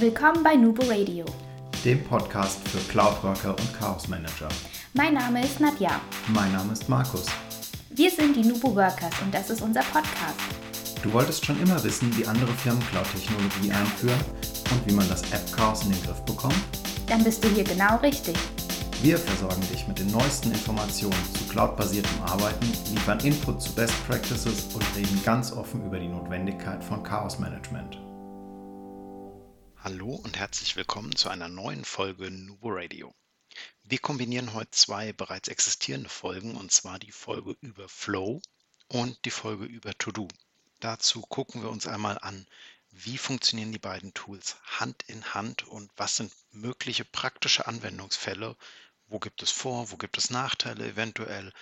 Willkommen bei Nubo Radio, dem Podcast für Cloud-Worker und Chaos-Manager. Mein Name ist Nadja. Mein Name ist Markus. Wir sind die Nubo Workers und das ist unser Podcast. Du wolltest schon immer wissen, wie andere Firmen Cloud-Technologie einführen und wie man das App-Chaos in den Griff bekommt? Dann bist du hier genau richtig. Wir versorgen dich mit den neuesten Informationen zu cloud-basiertem Arbeiten, liefern Input zu Best Practices und reden ganz offen über die Notwendigkeit von Chaos-Management. Hallo und herzlich willkommen zu einer neuen Folge Nubo Radio. Wir kombinieren heute zwei bereits existierende Folgen, und zwar die Folge über Flow und die Folge über To-Do. Dazu gucken wir uns einmal an, wie funktionieren die beiden Tools Hand in Hand und was sind mögliche praktische Anwendungsfälle, wo gibt es Vor-, wo gibt es Nachteile eventuell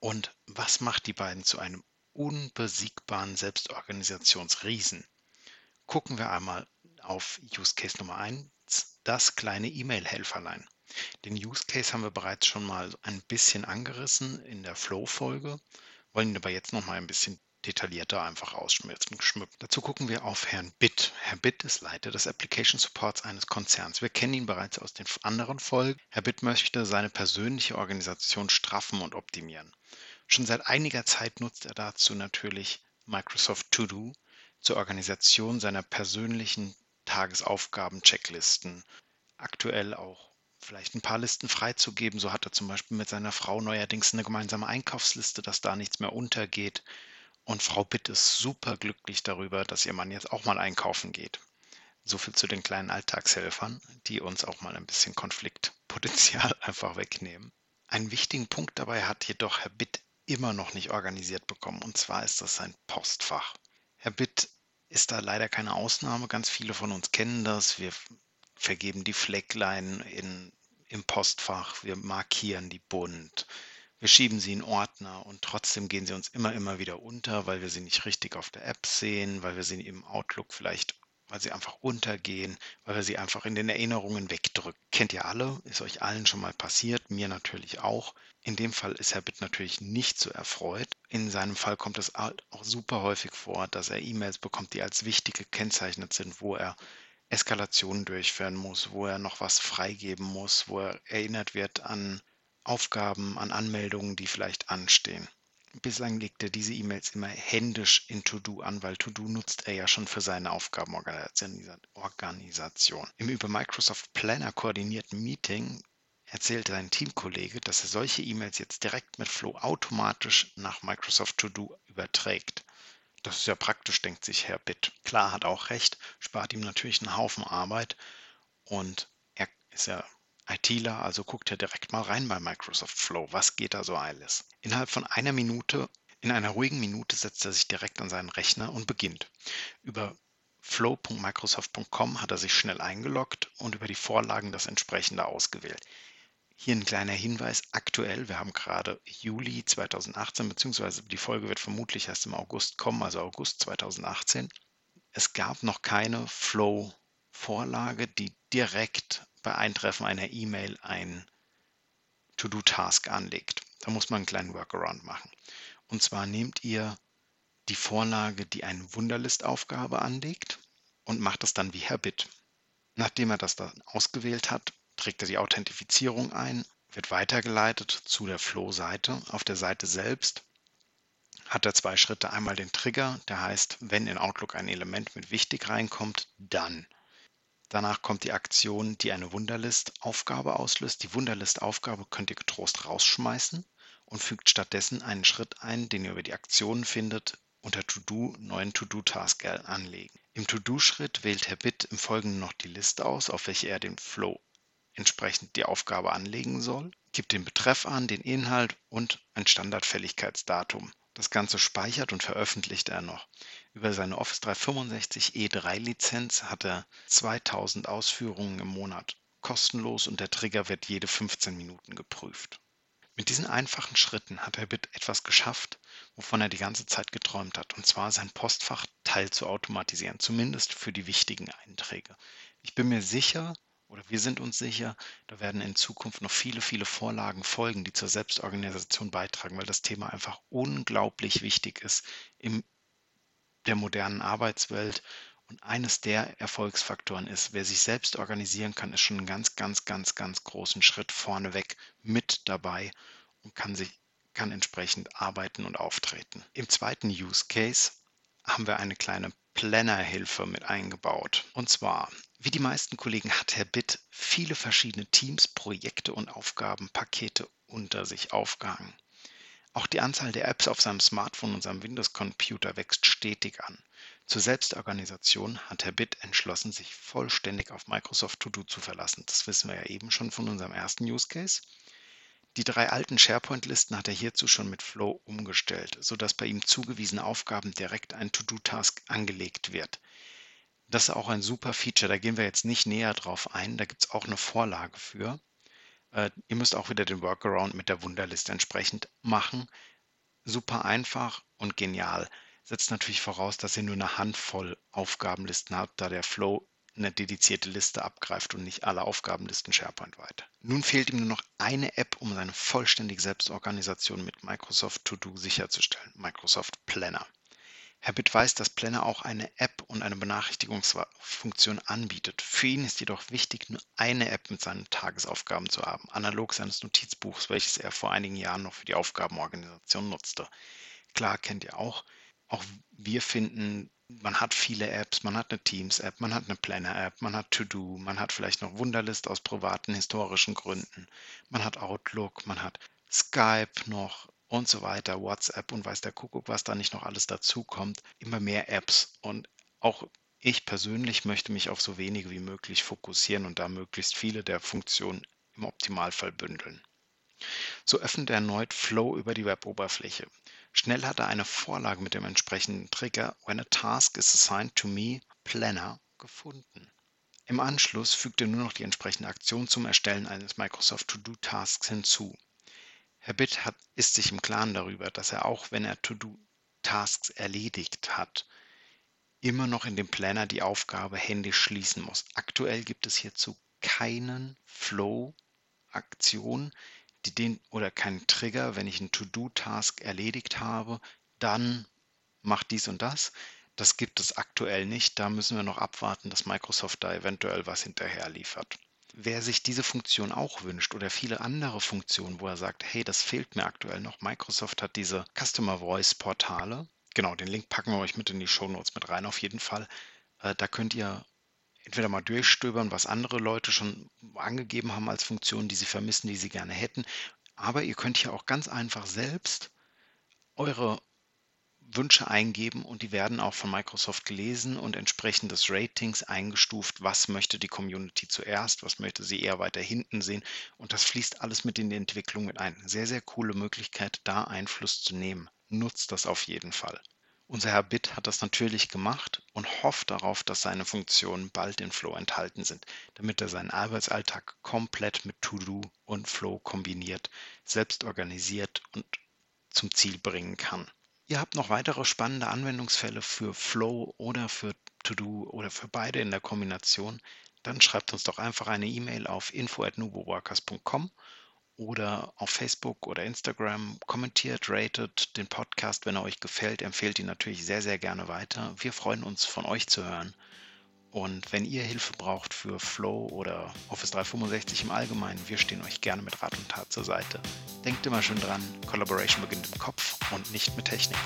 und was macht die beiden zu einem unbesiegbaren Selbstorganisationsriesen. Gucken wir einmal auf Use Case Nummer 1, das kleine E-Mail-Helferlein. Den Use Case haben wir bereits schon mal ein bisschen angerissen in der Flow-Folge, wollen ihn aber jetzt noch mal ein bisschen detaillierter einfach ausschmilzen, schmücken. Dazu gucken wir auf Herrn Bitt. Herr Bitt ist Leiter des Application Supports eines Konzerns. Wir kennen ihn bereits aus den anderen Folgen. Herr Bitt möchte seine persönliche Organisation straffen und optimieren. Schon seit einiger Zeit nutzt er dazu natürlich Microsoft To-Do zur Organisation seiner persönlichen Tagesaufgaben-Checklisten. Aktuell auch vielleicht ein paar Listen freizugeben. So hat er zum Beispiel mit seiner Frau neuerdings eine gemeinsame Einkaufsliste, dass da nichts mehr untergeht. Und Frau Bitt ist super glücklich darüber, dass ihr Mann jetzt auch mal einkaufen geht. So viel zu den kleinen Alltagshelfern, die uns auch mal ein bisschen Konfliktpotenzial einfach wegnehmen. Einen wichtigen Punkt dabei hat jedoch Herr Bitt immer noch nicht organisiert bekommen, und zwar ist das sein Postfach. Herr Bitt ist da leider keine Ausnahme, ganz viele von uns kennen das. Wir vergeben die Flecklein im Postfach, wir markieren die bunt. Wir schieben sie in Ordner und trotzdem gehen sie uns immer wieder unter, weil wir sie nicht richtig auf der App sehen, weil wir sie im Outlook vielleicht, weil sie einfach untergehen, weil wir sie einfach in den Erinnerungen wegdrücken. Kennt ihr alle, ist euch allen schon mal passiert, mir natürlich auch. In dem Fall ist Herr Bitt natürlich nicht so erfreut. In seinem Fall kommt es auch super häufig vor, dass er E-Mails bekommt, die als wichtig gekennzeichnet sind, wo er Eskalationen durchführen muss, wo er noch was freigeben muss, wo er erinnert wird an Aufgaben, an Anmeldungen, die vielleicht anstehen. Bislang legt er diese E-Mails immer händisch in To-Do an, weil To-Do nutzt er ja schon für seine Aufgabenorganisation. Im über Microsoft Planner koordinierten Meeting erzählte sein Teamkollege, dass er solche E-Mails jetzt direkt mit Flow automatisch nach Microsoft To-Do überträgt. Das ist ja praktisch, denkt sich Herr Bitt. Klar, hat auch recht, spart ihm natürlich einen Haufen Arbeit und er ist ja ITler, also guckt ja direkt mal rein bei Microsoft Flow, was geht da so alles? Innerhalb von einer Minute, in einer ruhigen Minute setzt er sich direkt an seinen Rechner und beginnt. Über flow.microsoft.com hat er sich schnell eingeloggt und über die Vorlagen das entsprechende ausgewählt. Hier ein kleiner Hinweis, aktuell, wir haben gerade Juli 2018, beziehungsweise die Folge wird vermutlich erst im August kommen, also August 2018. Es gab noch keine Flow-Vorlage, die direkt bei Eintreffen einer E-Mail ein To-Do-Task anlegt. Da muss man einen kleinen Workaround machen. Und zwar nehmt ihr die Vorlage, die eine Wunderlist-Aufgabe anlegt und macht das dann wie Herr Bitt. Nachdem er das dann ausgewählt hat, trägt er die Authentifizierung ein, wird weitergeleitet zu der Flow-Seite. Auf der Seite selbst hat er zwei Schritte. Einmal den Trigger, der heißt, wenn in Outlook ein Element mit wichtig reinkommt, dann. Danach kommt die Aktion, die eine Wunderlist-Aufgabe auslöst. Die Wunderlist-Aufgabe könnt ihr getrost rausschmeißen und fügt stattdessen einen Schritt ein, den ihr über die Aktionen findet, unter To-Do, neuen To-Do-Task anlegen. Im To-Do-Schritt wählt Herr Bitt im Folgenden noch die Liste aus, auf welche er den Flow entsprechend die Aufgabe anlegen soll, gibt den Betreff an, den Inhalt und ein Standardfälligkeitsdatum. Das Ganze speichert und veröffentlicht er noch. Über seine Office 365 E3-Lizenz hat er 2000 Ausführungen im Monat. Kostenlos und der Trigger wird jede 15 Minuten geprüft. Mit diesen einfachen Schritten hat Herr Bitt etwas geschafft, wovon er die ganze Zeit geträumt hat, und zwar sein Postfach teilzuautomatisieren, zumindest für die wichtigen Einträge. Ich bin mir sicher, oder wir sind uns sicher, da werden in Zukunft noch viele Vorlagen folgen, die zur Selbstorganisation beitragen, weil das Thema einfach unglaublich wichtig ist in der modernen Arbeitswelt Und eines der Erfolgsfaktoren ist, wer sich selbst organisieren kann, ist schon einen ganz, ganz, ganz, ganz großen Schritt vorneweg mit dabei und kann entsprechend arbeiten und auftreten. Im zweiten Use Case haben wir eine kleine Planner-Hilfe mit eingebaut. Und zwar, wie die meisten Kollegen hat Herr Bitt viele verschiedene Teams, Projekte und Aufgabenpakete unter sich aufgehangen. Auch die Anzahl der Apps auf seinem Smartphone und seinem Windows-Computer wächst stetig an. Zur Selbstorganisation hat Herr Bitt entschlossen, sich vollständig auf Microsoft To-Do zu verlassen. Das wissen wir ja eben schon von unserem ersten Use Case. Die 3 alten SharePoint-Listen hat er hierzu schon mit Flow umgestellt, sodass bei ihm zugewiesene Aufgaben direkt ein To-Do-Task angelegt wird. Das ist auch ein super Feature, da gehen wir jetzt nicht näher drauf ein, da gibt es auch eine Vorlage für. Ihr müsst auch wieder den Workaround mit der Wunderlist entsprechend machen. Super einfach und genial. Setzt natürlich voraus, dass ihr nur eine Handvoll Aufgabenlisten habt, da der Flow eine dedizierte Liste abgreift und nicht alle Aufgabenlisten SharePoint-weit. Nun fehlt ihm nur noch eine App, um seine vollständige Selbstorganisation mit Microsoft To-Do sicherzustellen, Microsoft Planner. Herr Bitt weiß, dass Planner auch eine App und eine Benachrichtigungsfunktion anbietet. Für ihn ist jedoch wichtig, nur eine App mit seinen Tagesaufgaben zu haben, analog seines Notizbuchs, welches er vor einigen Jahren noch für die Aufgabenorganisation nutzte. Klar, kennt ihr auch wir finden, man hat viele Apps, man hat eine Teams-App, man hat eine Planner-App, man hat To-Do, man hat vielleicht noch Wunderlist aus privaten, historischen Gründen, man hat Outlook, man hat Skype noch und so weiter, WhatsApp und weiß der Kuckuck, was da nicht noch alles dazukommt. Immer mehr Apps und auch ich persönlich möchte mich auf so wenige wie möglich fokussieren und da möglichst viele der Funktionen im Optimalfall bündeln. So öffnet er erneut Flow über die Web-Oberfläche. Schnell hat er eine Vorlage mit dem entsprechenden Trigger When a Task is Assigned to Me Planner gefunden. Im Anschluss fügt er nur noch die entsprechende Aktion zum Erstellen eines Microsoft To-Do Tasks hinzu. Herr Bitt ist sich im Klaren darüber, dass er auch, wenn er To-Do-Tasks erledigt hat, immer noch in dem Planner die Aufgabe händisch schließen muss. Aktuell gibt es hierzu keinen Flow-Aktion oder keinen Trigger, wenn ich einen To-Do-Task erledigt habe, dann macht dies und das. Das gibt es aktuell nicht. Da müssen wir noch abwarten, dass Microsoft da eventuell was hinterher liefert. Wer sich diese Funktion auch wünscht oder viele andere Funktionen, wo er sagt, hey, das fehlt mir aktuell noch, Microsoft hat diese Customer Voice Portale, genau, den Link packen wir euch mit in die Shownotes mit rein auf jeden Fall, da könnt ihr entweder mal durchstöbern, was andere Leute schon angegeben haben als Funktionen, die sie vermissen, die sie gerne hätten, aber ihr könnt hier auch ganz einfach selbst eure Wünsche eingeben und die werden auch von Microsoft gelesen und entsprechend des Ratings eingestuft, was möchte die Community zuerst, was möchte sie eher weiter hinten sehen und das fließt alles mit in die Entwicklung mit ein. Sehr, sehr coole Möglichkeit, da Einfluss zu nehmen. Nutzt das auf jeden Fall. Unser Herr Bitt hat das natürlich gemacht und hofft darauf, dass seine Funktionen bald in Flow enthalten sind, damit er seinen Arbeitsalltag komplett mit To-Do und Flow kombiniert, selbst organisiert und zum Ziel bringen kann. Ihr habt noch weitere spannende Anwendungsfälle für Flow oder für To-Do oder für beide in der Kombination, dann schreibt uns doch einfach eine E-Mail auf info@nuboworkers.com oder auf Facebook oder Instagram. Kommentiert, ratet den Podcast, wenn er euch gefällt, empfehlt ihn natürlich sehr, sehr gerne weiter. Wir freuen uns, von euch zu hören. Und wenn ihr Hilfe braucht für Flow oder Office 365 im Allgemeinen, wir stehen euch gerne mit Rat und Tat zur Seite. Denkt immer schön dran, Collaboration beginnt im Kopf und nicht mit Technik.